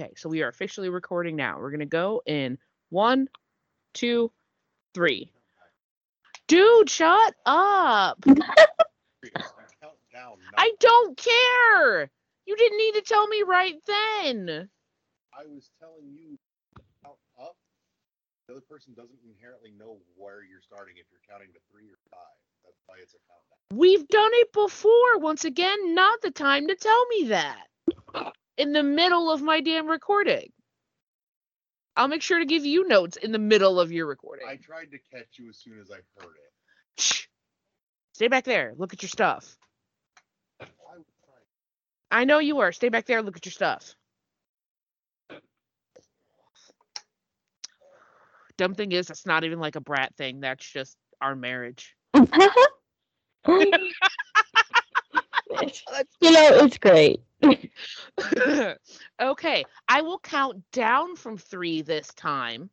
Okay, so we are officially recording now. We're going to go in 1, 2, 3. Dude, shut up. I don't care. You didn't need to tell me right then. I was telling you up. The other person doesn't inherently know where you're starting if you're counting to 3 or 5. That's why it's a countdown. We've done it before. Once again, not the time to tell me that. In the middle of my damn recording. I'll make sure to give you notes in the middle of your recording. I tried to catch you as soon as I heard it. Shh. Stay back there. Look at your stuff. I know you are. Stay back there. Look at your stuff. Dumb thing is, that's not even like a brat thing. That's just our marriage. You know, it's great. Okay, I will count down from 3 this time,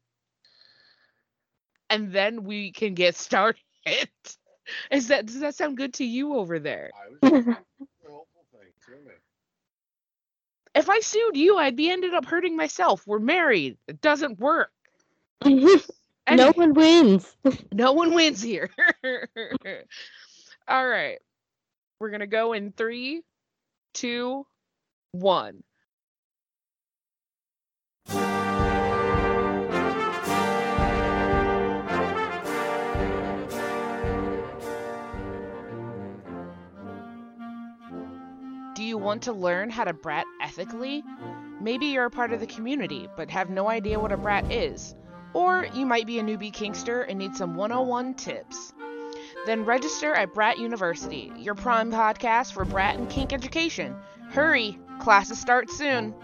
and then we can get started. Does that sound good to you over there? I was just doing helpful things, isn't it? If I sued you, I'd be ended up hurting myself. We're married. It doesn't work. No one wins. No one wins here. All right, we're gonna go in 3, 2, 1. Do you want to learn how to brat ethically? Maybe you're a part of the community, but have no idea what a brat is. Or you might be a newbie Kingster and need some 101 tips. Then register at Brat University, your prime podcast for brat and kink education. Hurry, classes start soon.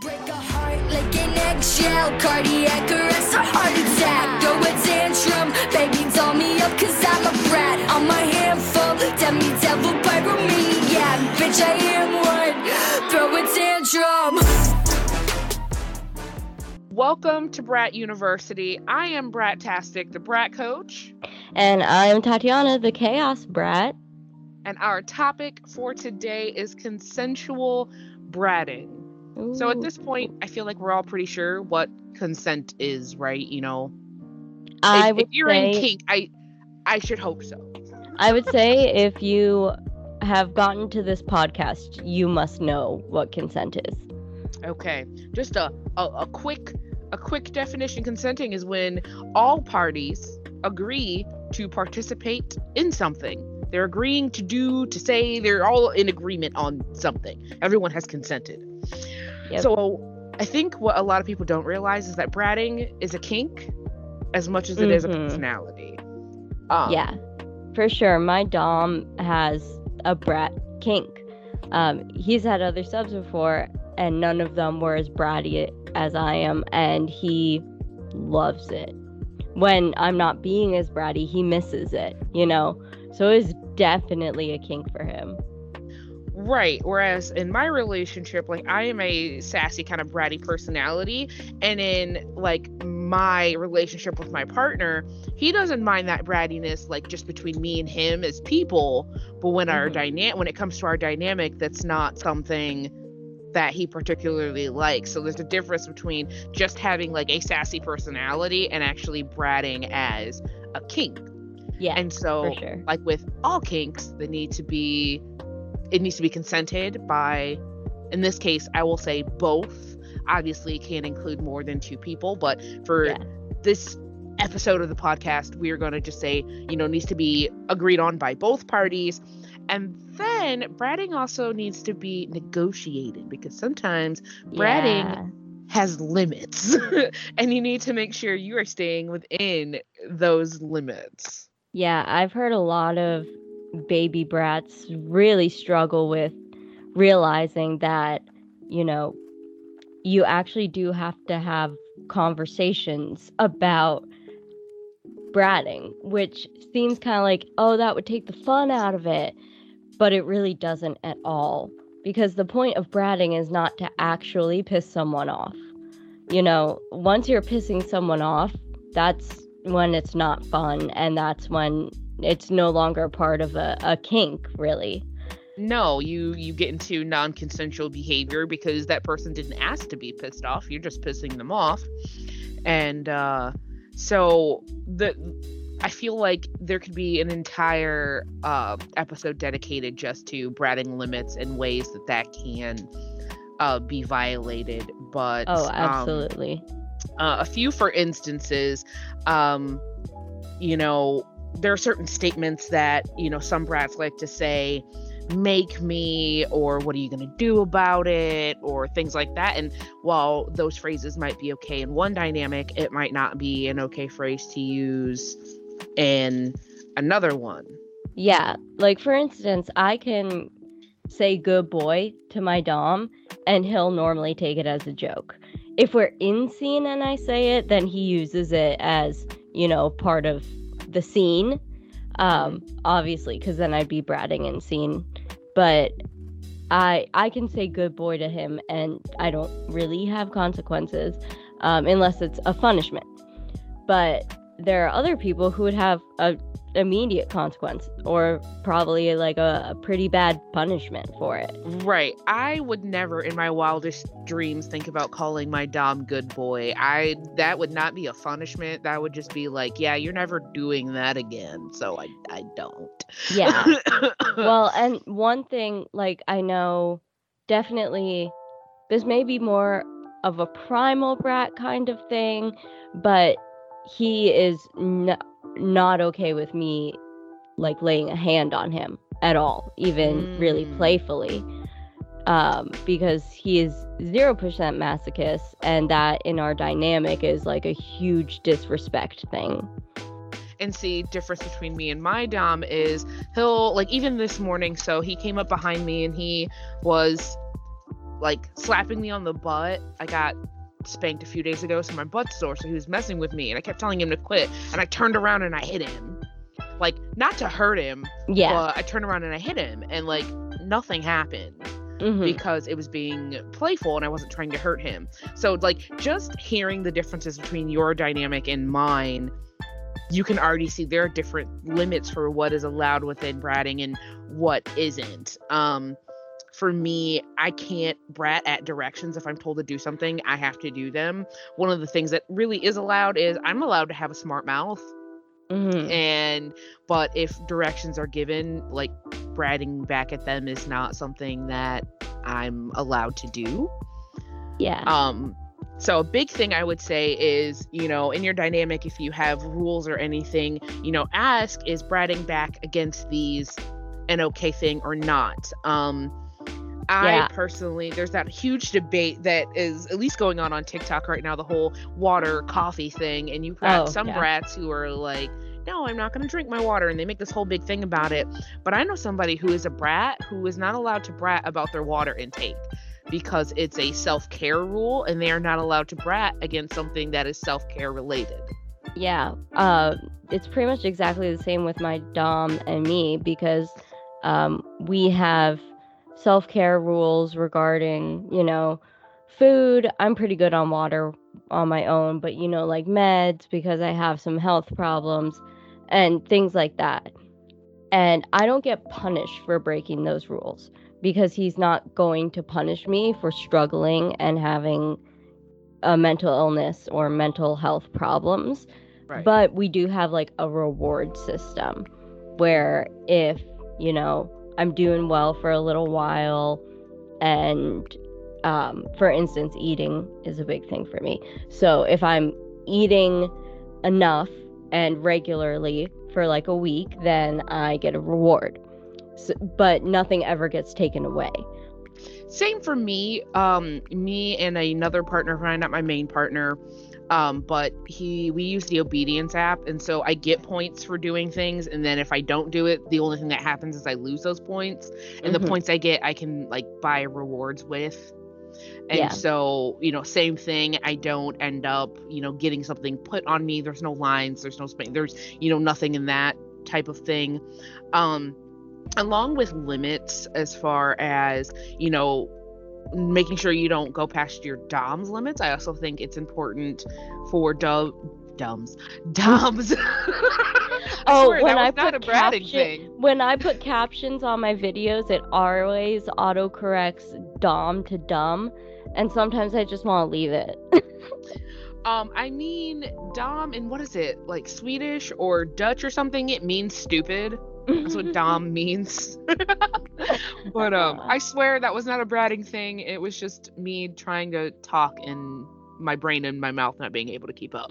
Break a heart like an eggshell, cardiac arrest, a heart attack. Throw a tantrum, baby, doll me up cause I'm a brat. I'm a handful, damn me, devil, Bible me, yeah, bitch, I am one. Throw a tantrum. Welcome to Brat University. I am Brattastic, the brat coach. And I'm Tatiana, the chaos brat. And our topic for today is consensual bratting. Ooh. So at this point, I feel like we're all pretty sure what consent is, right? You know, if you're in kink, I should hope so. I would say if you have gotten to this podcast, you must know what consent is. Okay, just a quick definition. Consenting is when all parties agree to participate in something. They're agreeing to do, to say, they're all in agreement on something. Everyone has consented. Yep. So I think what a lot of people don't realize is that bratting is a kink as much as it is a personality. Yeah, for sure. My Dom has a brat kink. He's had other subs before, and none of them were as bratty as I am, and he loves it. When I'm not being as bratty, he misses it, you know? So it's definitely a kink for him. Right. Whereas in my relationship, like, I am a sassy kind of bratty personality. And in, like, my relationship with my partner, he doesn't mind that brattiness, like, just between me and him as people. But when when it comes to our dynamic, that's not something that he particularly likes. So there's a difference between just having, like, a sassy personality and actually bratting as a kink. Yeah, and so, sure, like with all kinks, it needs to be consented by, in this case, I will say both. Obviously, it can't include more than 2 people, but for this episode of the podcast, we are going to just say, you know, needs to be agreed on by both parties. And then bratting also needs to be negotiated, because sometimes bratting has limits, and you need to make sure you are staying within those limits. Yeah, I've heard a lot of baby brats really struggle with realizing that, you know, you actually do have to have conversations about bratting, which seems kind of like, oh, that would take the fun out of it, but it really doesn't at all. Because the point of bratting is not to actually piss someone off. You know, once you're pissing someone off, that's when it's not fun, and that's when it's no longer part of a kink, really. No, you get into non-consensual behavior because that person didn't ask to be pissed off. You're just pissing them off. And I feel like there could be an entire episode dedicated just to bratting limits and ways that can be violated. But oh, absolutely. A few, for instances, there are certain statements that, some brats like to say, make me, or what are you going to do about it, or things like that. And while those phrases might be okay in one dynamic, it might not be an okay phrase to use in another one. Yeah. Like, for instance, I can say good boy to my dom and he'll normally take it as a joke. If we're in scene and I say it, then he uses it as, part of the scene, obviously, because then I'd be bratting in scene. But I can say good boy to him and I don't really have consequences, unless it's a punishment. But there are other people who would have a immediate consequence, or probably like a pretty bad punishment for it. Right. I would never in my wildest dreams think about calling my dom good boy. That would not be a punishment. That would just be like, yeah, you're never doing that again. So I don't. Yeah. Well, and one thing, like, I know definitely this may be more of a primal brat kind of thing, but he is not okay with me, like, laying a hand on him at all, even really playfully, because he is 0% masochist, and that in our dynamic is like a huge disrespect thing. And see, difference between me and my dom is he'll, like, even this morning, so he came up behind me and he was like slapping me on the butt. I got spanked a few days ago, so my butt's sore, so he was messing with me and I kept telling him to quit, and I turned around and I hit him, like, not to hurt him, but I turned around and I hit him, and like nothing happened because it was being playful and I wasn't trying to hurt him. So, like, just hearing the differences between your dynamic and mine, you can already see there are different limits for what is allowed within bratting and what isn't. For me, I can't brat at directions. If I'm told to do something, I have to do them. One of the things that really is allowed is I'm allowed to have a smart mouth. Mm-hmm. But if directions are given, like, bratting back at them is not something that I'm allowed to do. Yeah. So a big thing I would say is, in your dynamic, if you have rules or anything, ask, is bratting back against these an okay thing or not? Personally, there's that huge debate that is at least going on TikTok right now, the whole water coffee thing, and you've got some brats who are like, no, I'm not going to drink my water, and they make this whole big thing about it. But I know somebody who is a brat who is not allowed to brat about their water intake because it's a self-care rule, and they are not allowed to brat against something that is self-care related. Yeah, it's pretty much exactly the same with my dom and me, because we have self-care rules regarding, food. I'm pretty good on water on my own, but, like, meds, because I have some health problems and things like that. And I don't get punished for breaking those rules, because he's not going to punish me for struggling and having a mental illness or mental health problems. Right. But we do have, like, a reward system where if, I'm doing well for a little while, and for instance, eating is a big thing for me. So if I'm eating enough and regularly for like a week, then I get a reward. So, but nothing ever gets taken away. Same for me. Me and another partner of mine, not my main partner, but we use the obedience app, and so I get points for doing things, and then if I don't do it, the only thing that happens is I lose those points, and the points I get, I can, like, buy rewards with. And so, same thing. I don't end up, getting something put on me. There's no lines, there's no space, there's, nothing in that type of thing. Along with limits, as far as, making sure you don't go past your dom's limits, I also think it's important for Dumbs. Oh, swear, when that was when I put captions on my videos, it always autocorrects dom to dumb, and sometimes I just want to leave it. I mean, dom in, what is it, like Swedish or Dutch or something? It means stupid. That's what dom means. But I swear that was not a bratting thing. It was just me trying to talk and my brain and my mouth not being able to keep up.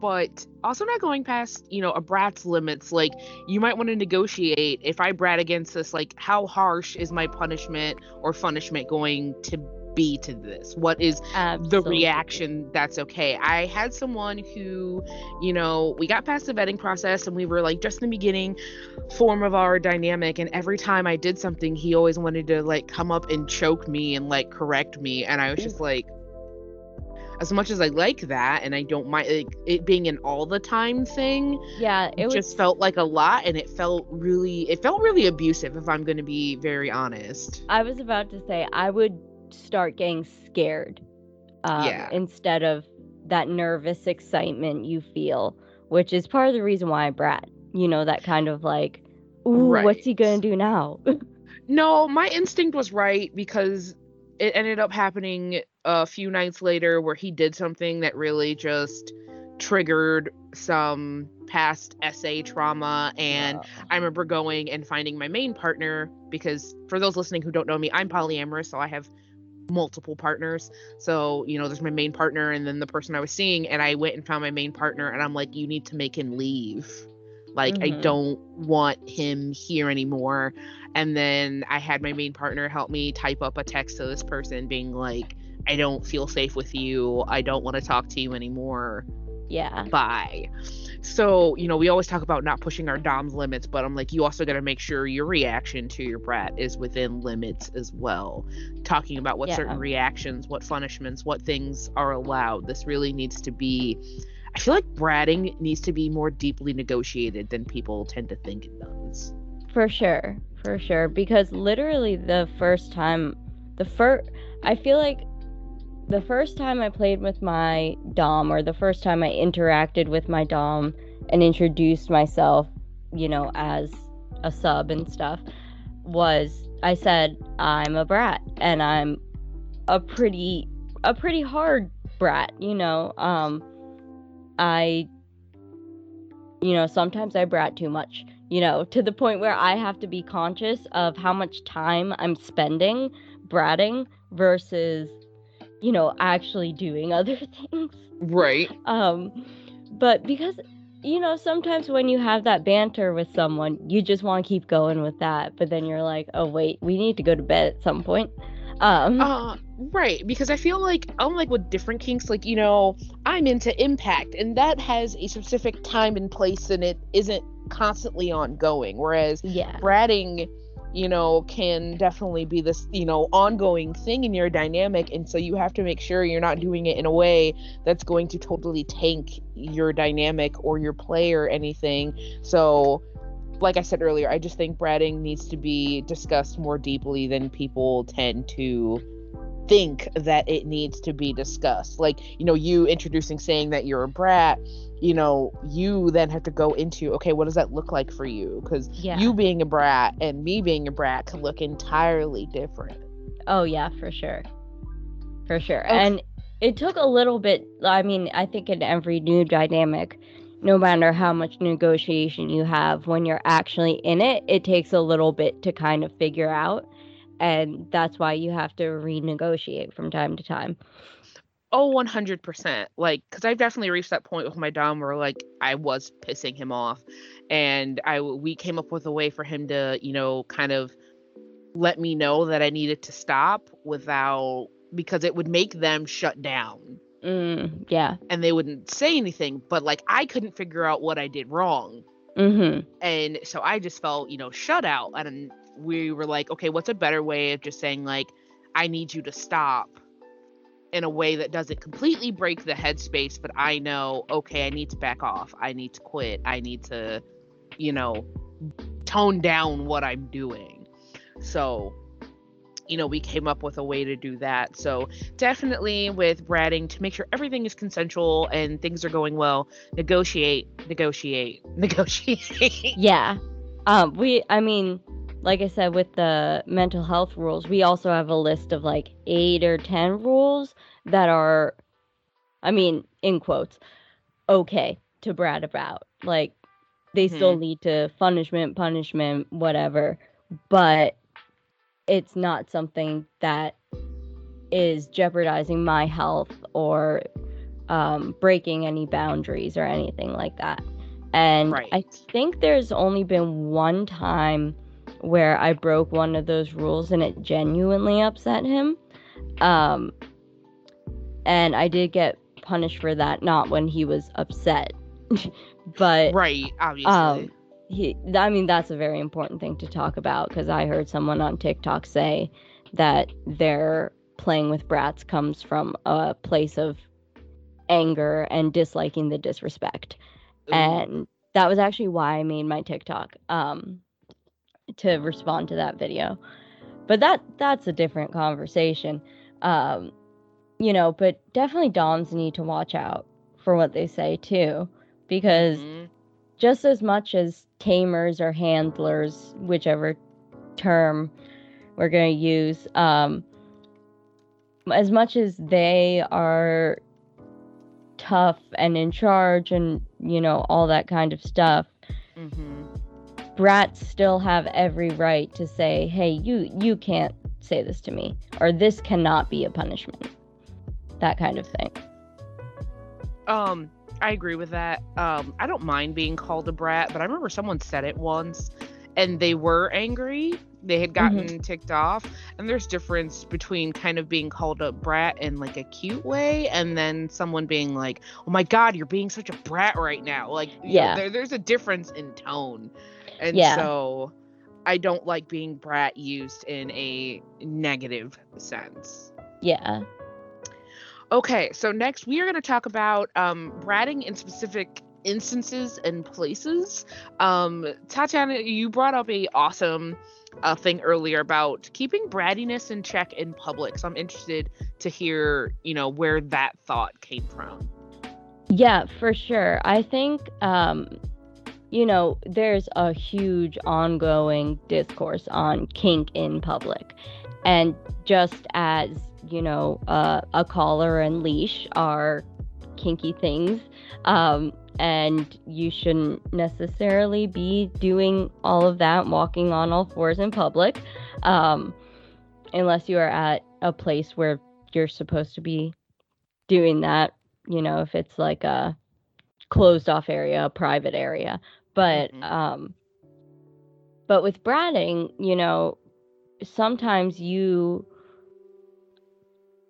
But also not going past, you know, a brat's limits. Like, you might want to negotiate, if I brat against this, like, how harsh is my punishment or funishment going to be to this? What is the reaction that's okay? I had someone who, you know, we got past the vetting process and we were like just in the beginning form of our dynamic, and every time I did something, he always wanted to like come up and choke me and like correct me, and I was just like, as much as I like that and I don't mind, like, it being an all the time thing, just felt like a lot, and it felt really abusive, if I'm going to be very honest. I was about to say, I would start getting scared instead of that nervous excitement you feel, which is part of the reason why I brat, you know, that kind of like, ooh, what's he gonna do now? No, my instinct was right, because it ended up happening a few nights later where he did something that really just triggered some past SA trauma, and I remember going and finding my main partner, because for those listening who don't know me, I'm polyamorous, so I have multiple partners. So, you know, there's my main partner and then the person I was seeing, and I went and found my main partner and I'm like, you need to make him leave. Like, I don't want him here anymore. And then I had my main partner help me type up a text to this person being like, I don't feel safe with you. I don't want to talk to you anymore. Yeah. Bye. So, you know, we always talk about not pushing our dom's limits, but I'm like, you also got to make sure your reaction to your brat is within limits as well. Talking about what certain reactions, what punishments, what things are allowed. This really needs to be, I feel like bratting needs to be more deeply negotiated than people tend to think it does. For sure. Because literally the first time I played with my dom, or the first time I interacted with my dom and introduced myself, you know, as a sub and stuff, was I said, I'm a brat, and I'm a pretty hard brat, you know. Sometimes I brat too much, you know, to the point where I have to be conscious of how much time I'm spending bratting versus, you know, actually doing other things. Right. But because, you know, sometimes when you have that banter with someone, you just want to keep going with that. But then you're like, oh, wait, we need to go to bed at some point. Right. Because I feel like, unlike with different kinks, like, you know, I'm into impact, and that has a specific time and place, and it isn't constantly ongoing. Whereas bratting, you know, can definitely be this, you know, ongoing thing in your dynamic, and so you have to make sure you're not doing it in a way that's going to totally tank your dynamic or your play or anything. So, like I said earlier, I just think bratting needs to be discussed more deeply than people tend to think that it needs to be discussed. Like, you know, you introducing, saying that you're a brat, you know, you then have to go into, okay, what does that look like for you? Because you being a brat and me being a brat could look entirely different. Oh yeah, for sure. Okay. And it took a little bit, I mean, I think in every new dynamic, no matter how much negotiation you have, when you're actually in it, it takes a little bit to kind of figure out. And that's why you have to renegotiate from time to time. Oh, 100%. Like, because I've definitely reached that point with my dom where, like, I was pissing him off. And we came up with a way for him to, you know, kind of let me know that I needed to stop without, because it would make them shut down. And they wouldn't say anything. But, like, I couldn't figure out what I did wrong. And so I just felt, you know, shut out. And we were like, okay, what's a better way of just saying, like, I need you to stop in a way that doesn't completely break the headspace, but I know, okay, I need to back off, I need to quit, I need to, you know, tone down what I'm doing. So you know, we came up with a way to do that. So definitely with bratting, to make sure everything is consensual and things are going well, negotiate. Yeah. Like I said, with the mental health rules, we also have a list of like 8 or 10 rules that are, in quotes, okay to brat about. Like, they still lead to punishment, whatever. But it's not something that is jeopardizing my health or breaking any boundaries or anything like that. And right. I think there's only been one time where I broke one of those rules and it genuinely upset him. And I did get punished for that, not when he was upset. But right, obviously. That's a very important thing to talk about, because I heard someone on TikTok say that their playing with brats comes from a place of anger and disliking the disrespect. Ooh. And that was actually why I made my TikTok. To respond to that video, but that's a different conversation. But definitely doms need to watch out for what they say too, because just as much as tamers or handlers, whichever term we're going to use, as much as they are tough and in charge and all that kind of stuff, brats still have every right to say, hey, you can't say this to me, or this cannot be a punishment, that kind of thing. I agree with that. I don't mind being called a brat, but I remember someone said it once and they were angry. They had gotten ticked off, and there's difference between kind of being called a brat in like a cute way, and then someone being like, oh my God, you're being such a brat right now. Like, yeah, there's a difference in tone. And so I don't like being brat used in a negative sense. Yeah. Okay. So next we are going to talk about bratting in specific instances and places. Tatiana, you brought up a awesome thing earlier about keeping brattiness in check in public. So I'm interested to hear, where that thought came from. Yeah, for sure. I think, there's a huge ongoing discourse on kink in public. And just as, a collar and leash are kinky things, and you shouldn't necessarily be doing all of that, walking on all fours in public, unless you are at a place where you're supposed to be doing that, if it's like a closed off area, a private area. But but with bratting, sometimes you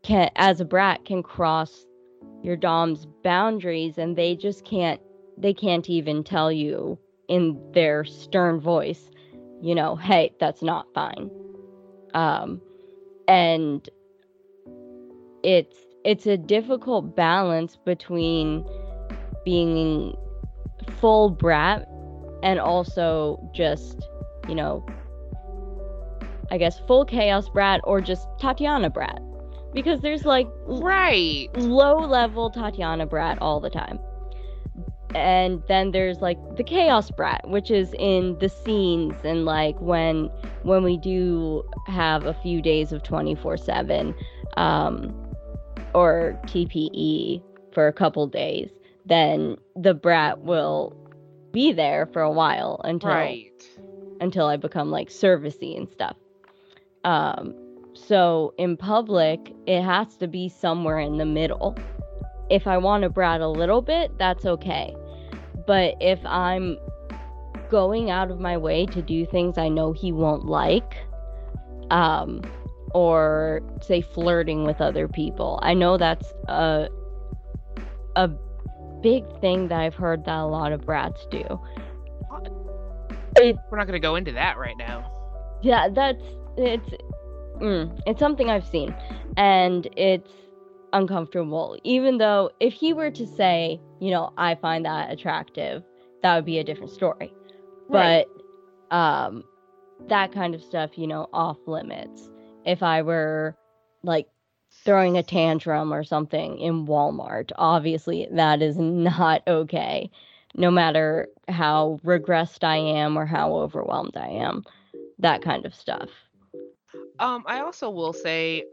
can, as a brat, can cross your dom's boundaries, and they can't even tell you in their stern voice, hey, that's not fine. And it's a difficult balance between being full brat and also just, I guess full chaos brat or just Tatiana brat. Because there's like low-level Tatiana brat all the time. And then there's like the chaos brat, which is in the scenes and like when we do have a few days of 24/7 or TPE for a couple days, then the brat will be there for a while until I become like servicey and stuff. So in public, it has to be somewhere in the middle. If I want to brat a little bit, that's okay. But if I'm going out of my way to do things I know he won't like, or say flirting with other people, I know that's a big thing that I've heard that a lot of brats do. We're not going to go into that right now. Yeah, it's something I've seen, and it's uncomfortable. Even though if he were to say, I find that attractive, that would be a different story. Right. But that kind of stuff, off limits. if I were like throwing a tantrum or something in Walmart. Obviously, that is not okay, no matter how regressed I am or how overwhelmed I am, that kind of stuff. I also will say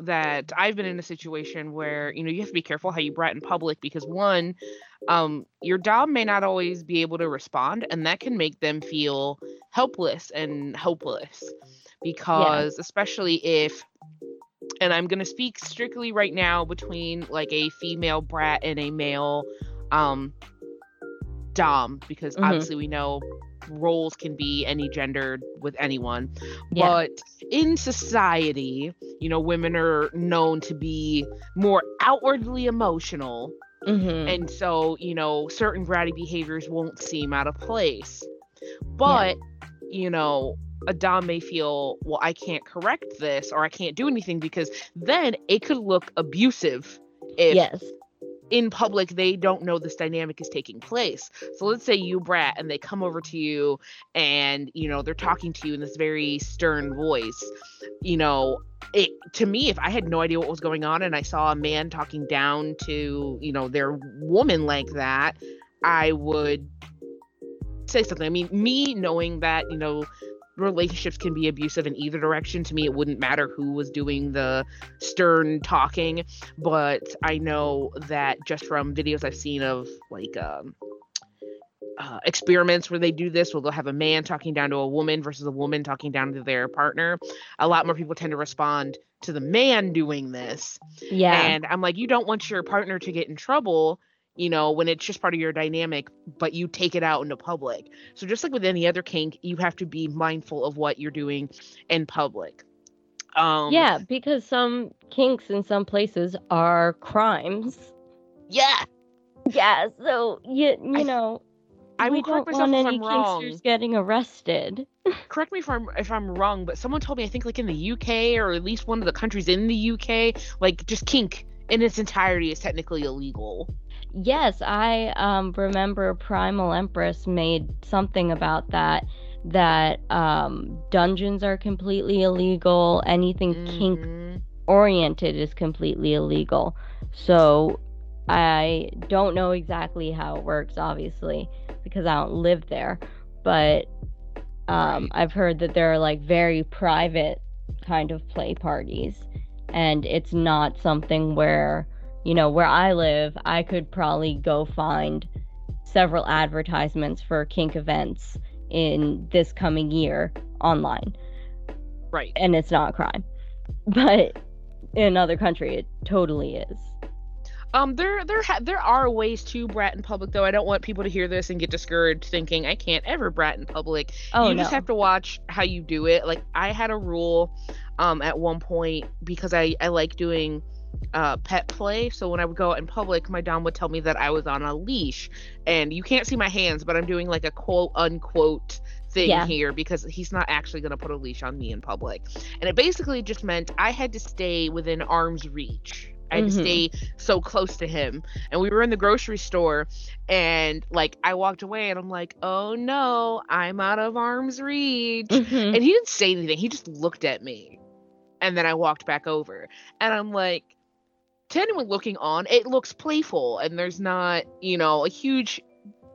that I've been in a situation where, you know, you have to be careful how you brat in public because one, your dog may not always be able to respond, and that can make them feel helpless and hopeless because especially if, and I'm going to speak strictly right now between like a female brat and a male dom, because obviously we know roles can be any gender with anyone, but in society, you know, women are known to be more outwardly emotional, and so, you know, certain bratty behaviors won't seem out of place, but you know, a dom may feel, well, I can't correct this or I can't do anything, because then it could look abusive if in public they don't know this dynamic is taking place. So let's say you brat and they come over to you and, you know, they're talking to you in this very stern voice. You know, it, to me, if I had no idea what was going on and I saw a man talking down to, you know, their woman like that, I would say something. I mean, me knowing that, you know, relationships can be abusive in either direction, to me it wouldn't matter who was doing the stern talking, but I know that just from videos I've seen of like experiments where they do this, where they'll have a man talking down to a woman versus a woman talking down to their partner, a lot more people tend to respond to the man doing this. And I'm like, you don't want your partner to get in trouble, you know, when it's just part of your dynamic, but you take it out into public. So just like with any other kink, you have to be mindful of what you're doing in public. Yeah, because some kinks in some places are crimes. Yeah, so, you know, I mean, don't want any kinksters getting arrested. Correct me if I'm wrong, but someone told me, I think like in the UK, or at least one of the countries in the UK, like just kink in its entirety is technically illegal. Yes, I remember Primal Empress made something about that dungeons are completely illegal, anything kink-oriented is completely illegal. So I don't know exactly how it works, obviously, because I don't live there, but I've heard that there are like very private kind of play parties, and it's not something where... You know, where I live, I could probably go find several advertisements for kink events in this coming year online. Right. And it's not a crime. But in another country, it totally is. There are ways to brat in public, though. I don't want people to hear this and get discouraged thinking, I can't ever brat in public. Just have to watch how you do it. Like, I had a rule at one point because I like doing... pet play. So when I would go out in public, my dom would tell me that I was on a leash, and you can't see my hands, but I'm doing like a quote unquote thing here, because he's not actually going to put a leash on me in public. And it basically just meant I had to stay within arm's reach. I had to stay so close to him. And we were in the grocery store, and like I walked away and I'm like, oh no, I'm out of arm's reach. And he didn't say anything. He just looked at me. And then I walked back over, and I'm like, to anyone looking on, it looks playful, and there's not, you know, a huge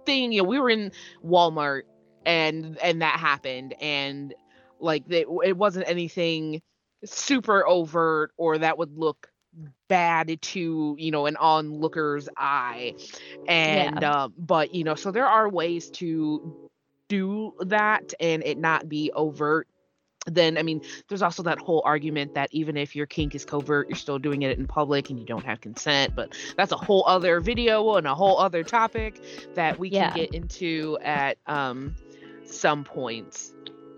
thing. You know, we were in Walmart, and that happened, and like it wasn't anything super overt or that would look bad to, you know, an onlooker's eye, and but you know, so there are ways to do that and it not be overt. Then, I mean, there's also that whole argument that even if your kink is covert, you're still doing it in public and you don't have consent, but that's a whole other video and a whole other topic that we can get into at some points.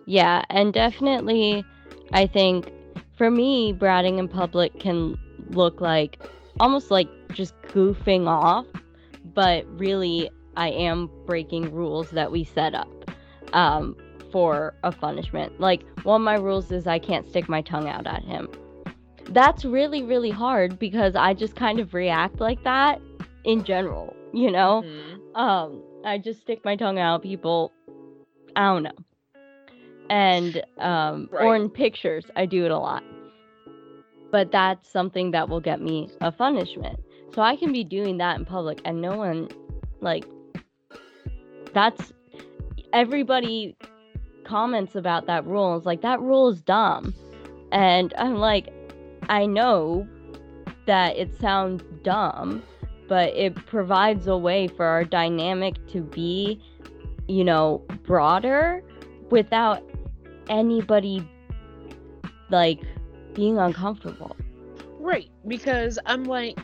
Yeah, and definitely, I think, for me, bratting in public can look like, almost like just goofing off, but really, I am breaking rules that we set up. For a punishment. Like, one of my rules is I can't stick my tongue out at him. That's really, really hard because I just kind of react like that in general, you know? I just stick my tongue out, people. I don't know. And right. Or in pictures, I do it a lot. But that's something that will get me a punishment. So I can be doing that in public and no one, like, that's, everybody comments about that rule. It's like, that rule is dumb. And I'm like, I know that it sounds dumb, but it provides a way for our dynamic to be, you know, broader without anybody, like, being uncomfortable. Right, because I'm like,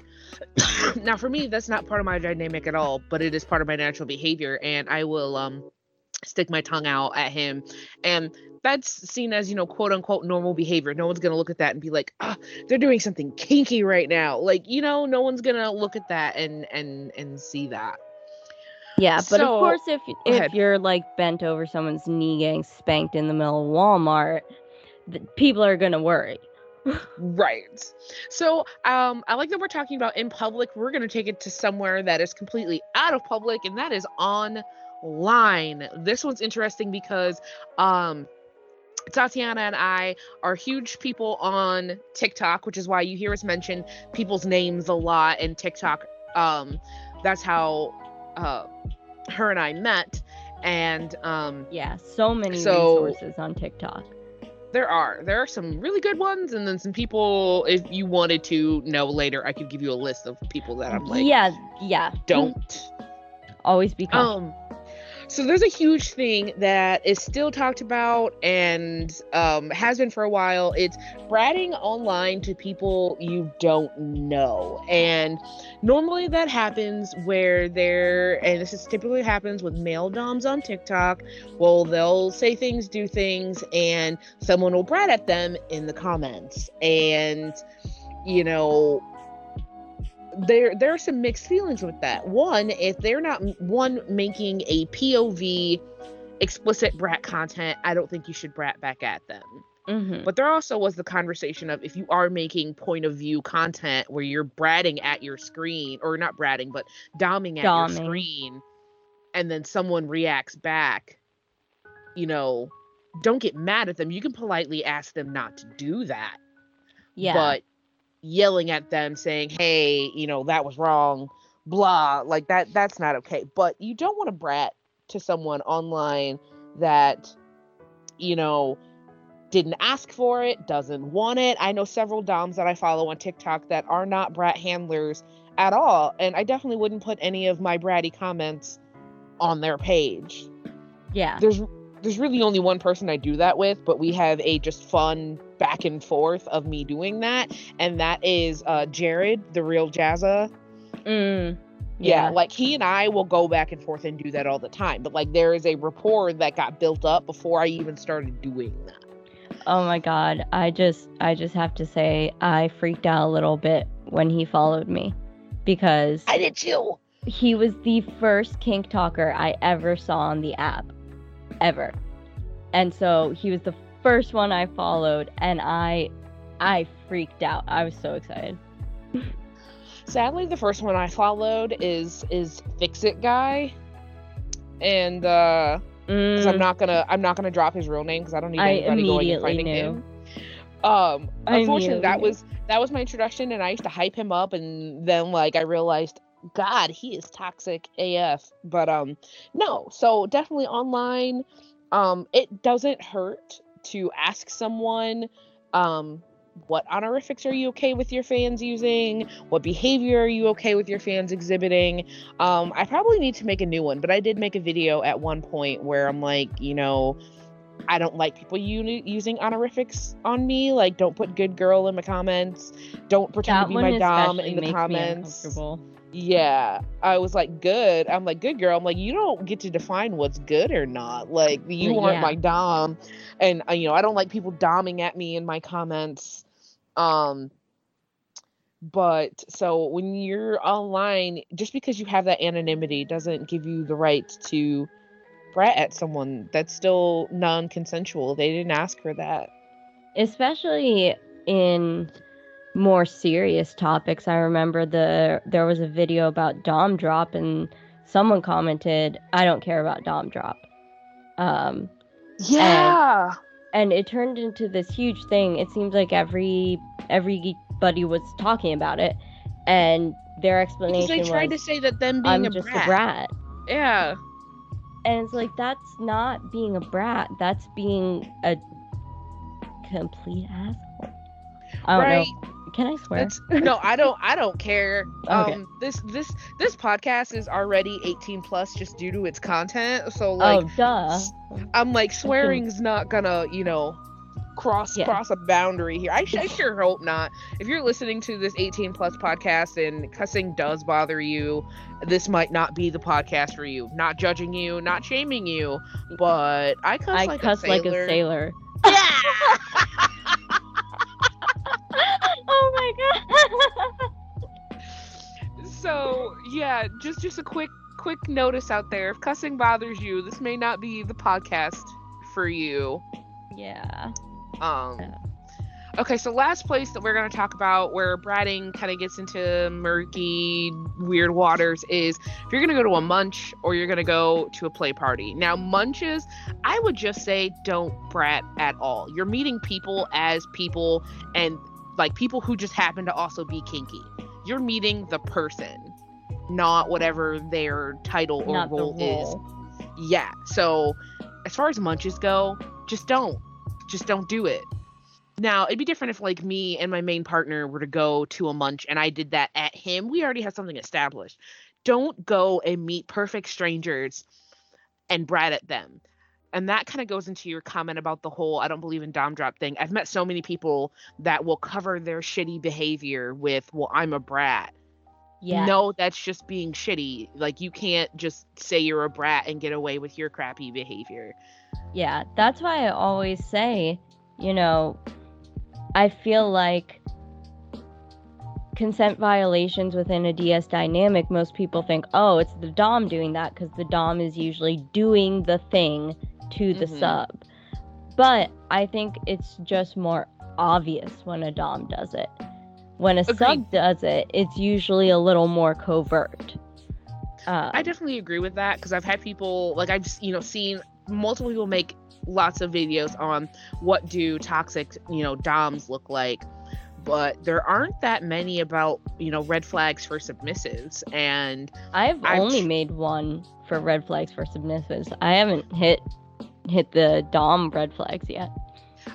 now for me, that's not part of my dynamic at all, but it is part of my natural behavior, and I will stick my tongue out at him, and that's seen as, you know, quote unquote normal behavior. No one's gonna look at that and be like, ah, they're doing something kinky right now. Like, you know, no one's gonna look at that and see that. Yeah, but so, of course, if you're like bent over someone's knee getting spanked in the middle of Walmart, people are gonna worry. Right. So I like that we're talking about in public. We're going to take it to somewhere that is completely out of public, and that is online. This one's interesting because Tatiana and I are huge people on TikTok, which is why you hear us mention people's names a lot in TikTok. That's how her and I met. And yeah, so many resources on TikTok. There are some really good ones, and then some people, if you wanted to know later, I could give you a list of people that I'm like, yeah, don't always be calm. So there's a huge thing that is still talked about and has been for a while. It's bratting online to people you don't know. And normally that happens where and this is typically happens with male doms on TikTok. Well, they'll say things, do things, and someone will brat at them in the comments. And, you know, there are some mixed feelings with that. One, if they're not making a POV explicit brat content, I don't think you should brat back at them. Mm-hmm. But there also was the conversation of, if you are making point of view content where you're bratting at your screen, or not bratting, but domming. Your screen, and then someone reacts back, you know, don't get mad at them. You can politely ask them not to do that. Yeah. But yelling at them saying, hey, you know, that was wrong, blah, like that's not okay. But you don't want to brat to someone online that, you know, didn't ask for it, doesn't want it. I know several doms that I follow on TikTok that are not brat handlers at all, and I definitely wouldn't put any of my bratty comments on their page. Yeah, there's really only one person I do that with, but we have a just fun back and forth of me doing that, and that is Jared, the real Jazza. Yeah, like he and I will go back and forth and do that all the time, but like there is a rapport that got built up before I even started doing that. Oh my god, I just have to say I freaked out a little bit when he followed me, because I did too. He was the first kink talker I ever saw on the app. Ever. And so he was the first one I followed, and I freaked out. I was so excited. Sadly, the first one I followed is Fix It Guy, and because I'm not gonna drop his real name because I don't need anybody going and finding him. Unfortunately, that was my introduction, and I used to hype him up, and then like I realized, God, he is toxic AF. But no, so definitely online, it doesn't hurt to ask someone, what honorifics are you okay with your fans using? What behavior are you okay with your fans exhibiting? I probably need to make a new one, but I did make a video at one point where I'm like, you know, I don't like people using honorifics on me. Like, don't put good girl in my comments. Don't pretend to be my dom in the comments. Yeah, I was like, good. I'm like, good girl. I'm like, you don't get to define what's good or not. Like, you aren't my dom. And, you know, I don't like people doming at me in my comments. But so when you're online, just because you have that anonymity doesn't give you the right to brat at someone. That's still non-consensual. They didn't ask for that. Especially in more serious topics. I remember there was a video about dom drop, and someone commented, I don't care about dom drop. Yeah. And it turned into this huge thing. It seems like everybody was talking about it, and their explanation was, they tried to say that them being I'm just a brat. Yeah. And it's like, that's not being a brat. That's being a complete asshole. I don't know. Can I swear? No, I don't care. Okay. This podcast is already 18 plus just due to its content. So like, I'm like, swearing's not gonna, cross a boundary here. I sure hope not. If you're listening to this 18 plus podcast and cussing does bother you, this might not be the podcast for you. Not judging you, not shaming you, but I cuss like a sailor. Yeah. Oh my god. So yeah, just a quick notice out there. If cussing bothers you, this may not be the podcast for you. Yeah. Okay, so last place that we're going to talk about where bratting kind of gets into murky, weird waters is if you're going to go to a munch or you're going to go to a play party. Now, munches, I would just say don't brat at all. You're meeting people as people, and like people who just happen to also be kinky. You're meeting the person, not whatever their title or role is. Yeah, so as far as munches go, just don't do it. Now, it'd be different if, like, me and my main partner were to go to a munch and I did that at him. We already have something established. Don't go and meet perfect strangers and brat at them. And that kind of goes into your comment about the whole I don't believe in dom drop thing. I've met so many people that will cover their shitty behavior with, well, I'm a brat. Yeah. No, that's just being shitty. Like, you can't just say you're a brat and get away with your crappy behavior. Yeah, that's why I always say, I feel like consent violations within a DS dynamic, most people think, oh, it's the dom doing that because the dom is usually doing the thing to the sub. But I think it's just more obvious when a dom does it. When a sub does it, it's usually a little more covert. I definitely agree with that because I've had people, like, I've seen multiple people make lots of videos on what do toxic, doms look like, but there aren't that many about, red flags for submissives. And I've only made one for red flags for submissives. I haven't hit the dom red flags yet.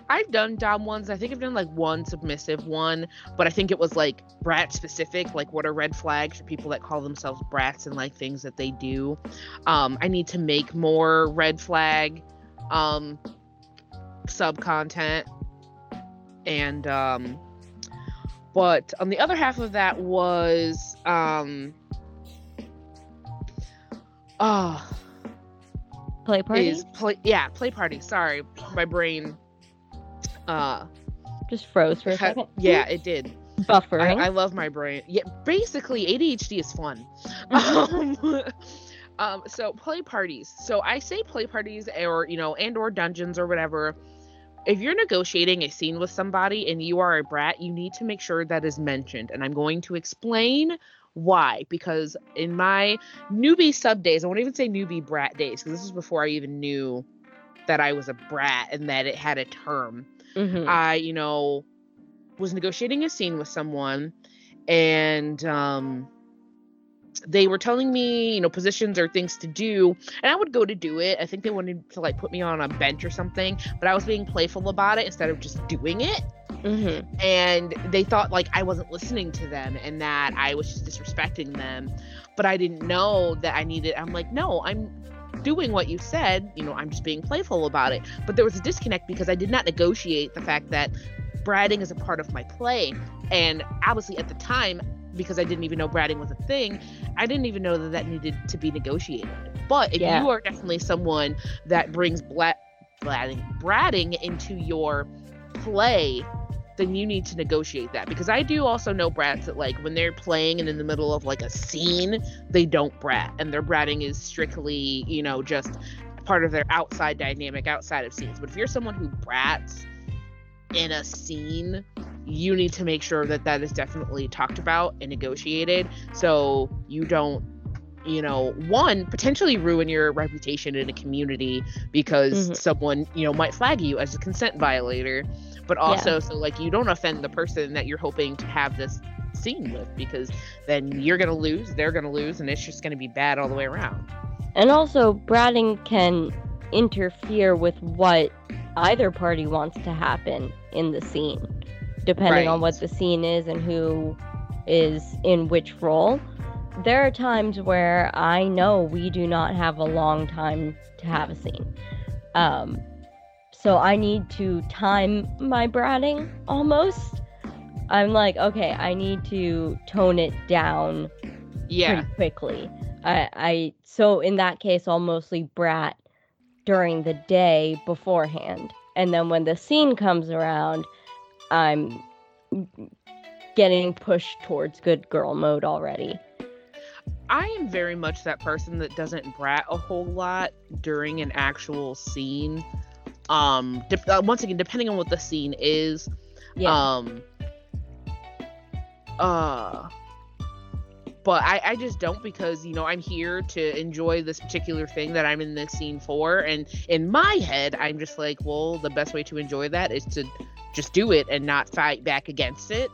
I've done dom ones. I think I've done like one submissive one, but I think it was like brat specific, like what are red flags for people that call themselves brats and like things that they do. I need to make more red flag sub content. And but on the other half of that was play party. Play party. Sorry, my brain just froze for a second. Yeah, it did. Buffering. I love my brain. Yeah, basically ADHD is fun. So play parties. So I say play parties or, and or dungeons or whatever. If you're negotiating a scene with somebody and you are a brat, you need to make sure that is mentioned. And I'm going to explain why, because in my newbie sub days, I won't even say newbie brat days, because this is before I even knew that I was a brat and that it had a term. I, was negotiating a scene with someone, and they were telling me, positions or things to do, and I would go to do it. I think they wanted to like put me on a bench or something, but I was being playful about it instead of just doing it. And they thought like I wasn't listening to them and that I was just disrespecting them, but I didn't know that I needed. I'm like, no, I'm doing what you said, I'm just being playful about it. But there was a disconnect because I did not negotiate the fact that bratting is a part of my play. And obviously at the time, because I didn't even know bratting was a thing, I didn't even know that needed to be negotiated. But if you are definitely someone that brings bratting into your play, then you need to negotiate that, because I do also know brats that like when they're playing and in the middle of like a scene, they don't brat, and their bratting is strictly just part of their outside dynamic outside of scenes. But if you're someone who brats in a scene, you need to make sure that that is definitely talked about and negotiated, so you don't you know, one, potentially ruin your reputation in a community because someone, you know, might flag you as a consent violator, but also so like you don't offend the person that you're hoping to have this scene with, because then you're gonna lose, they're gonna lose, and it's just gonna be bad all the way around. And also, bratting can interfere with what either party wants to happen in the scene, depending on what the scene is and who is in which role. There are times where I know we do not have a long time to have a scene. So I need to time my bratting almost. I'm like, okay, I need to tone it down pretty quickly. I so in that case, I'll mostly brat during the day beforehand. And then when the scene comes around, I'm getting pushed towards good girl mode already. I am very much that person that doesn't brat a whole lot during an actual scene. Once again, depending on what the scene is. But I just don't, because, you know, I'm here to enjoy this particular thing that I'm in this scene for. And in my head, I'm just like, well, the best way to enjoy that is to just do it and not fight back against it.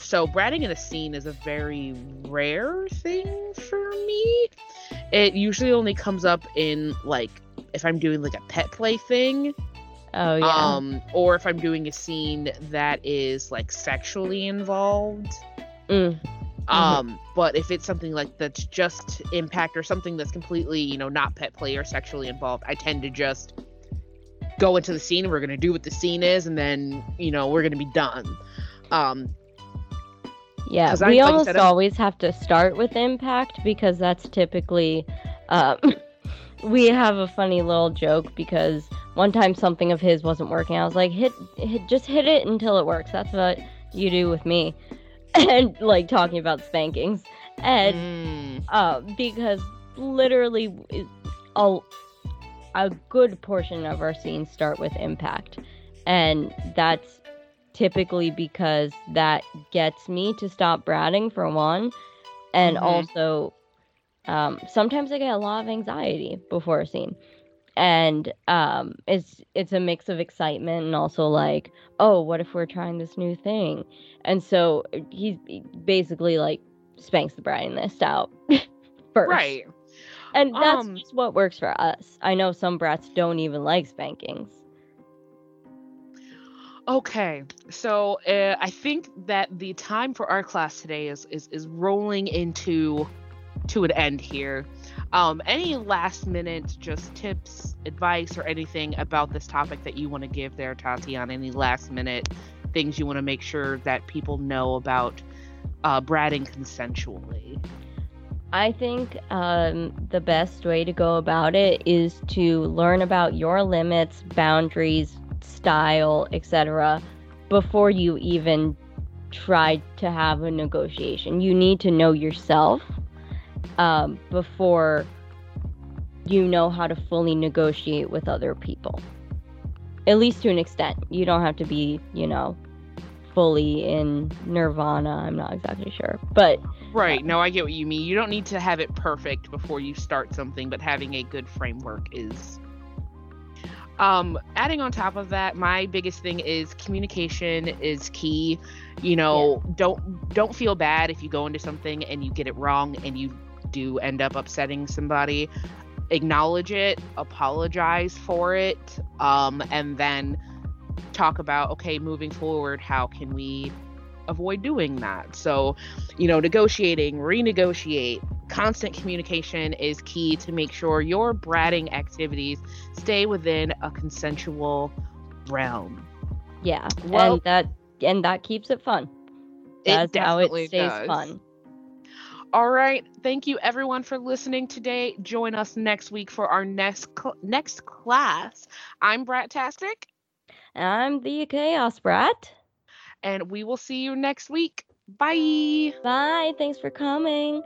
So bratting in a scene is a very rare thing for me. It usually only comes up in, like, if I'm doing, like, a pet play thing. Or if I'm doing a scene that is, like, sexually involved. But if it's something like that's just impact or something that's completely, you know, not pet play or sexually involved, I tend to just go into the scene and we're going to do what the scene is, and then, you know, we're going to be done. Yeah, we almost always have to start with impact, because that's typically, we have a funny little joke, because one time something of his wasn't working. I was like, just hit it until it works. That's what you do with me. And, like, talking about spankings. And because literally a good portion of our scenes start with impact. And that's typically because that gets me to stop bratting, for one. And also, sometimes I get a lot of anxiety before a scene. And it's a mix of excitement and also, like, oh, what if we're trying this new thing? And so he basically, like, spanks the bratty list out first. Right. And that's just what works for us. I know some brats don't even like spankings. Okay, so I think that the time for our class today is rolling to an end here. Any last minute just tips, advice, or anything about this topic that you want to give there, Tatiana? Any last minute things you want to make sure that people know about bratting consensually? I think the best way to go about it is to learn about your limits, boundaries, style, etc. before you even try to have a negotiation. You need to know yourself before you know how to fully negotiate with other people, at least to an extent. You don't have to be, you know, fully in nirvana. I'm not exactly sure, but no, I get what you mean. You don't need to have it perfect before you start something, but having a good framework is adding on top of that. My biggest thing is communication is key. You know, don't feel bad if you go into something and you get it wrong and you do end up upsetting somebody. Acknowledge it, apologize for it, and then talk about, okay, moving forward, how can we avoid doing that? So, you know, negotiating, renegotiate, constant communication is key to make sure your bratting activities stay within a consensual realm. Yeah, well, and that keeps it fun. That's how it stays fun. All right. Thank you, everyone, for listening today. Join us next week for our next class. I'm Brattastic. And I'm the Chaos Brat. And we will see you next week. Bye. Bye. Thanks for coming.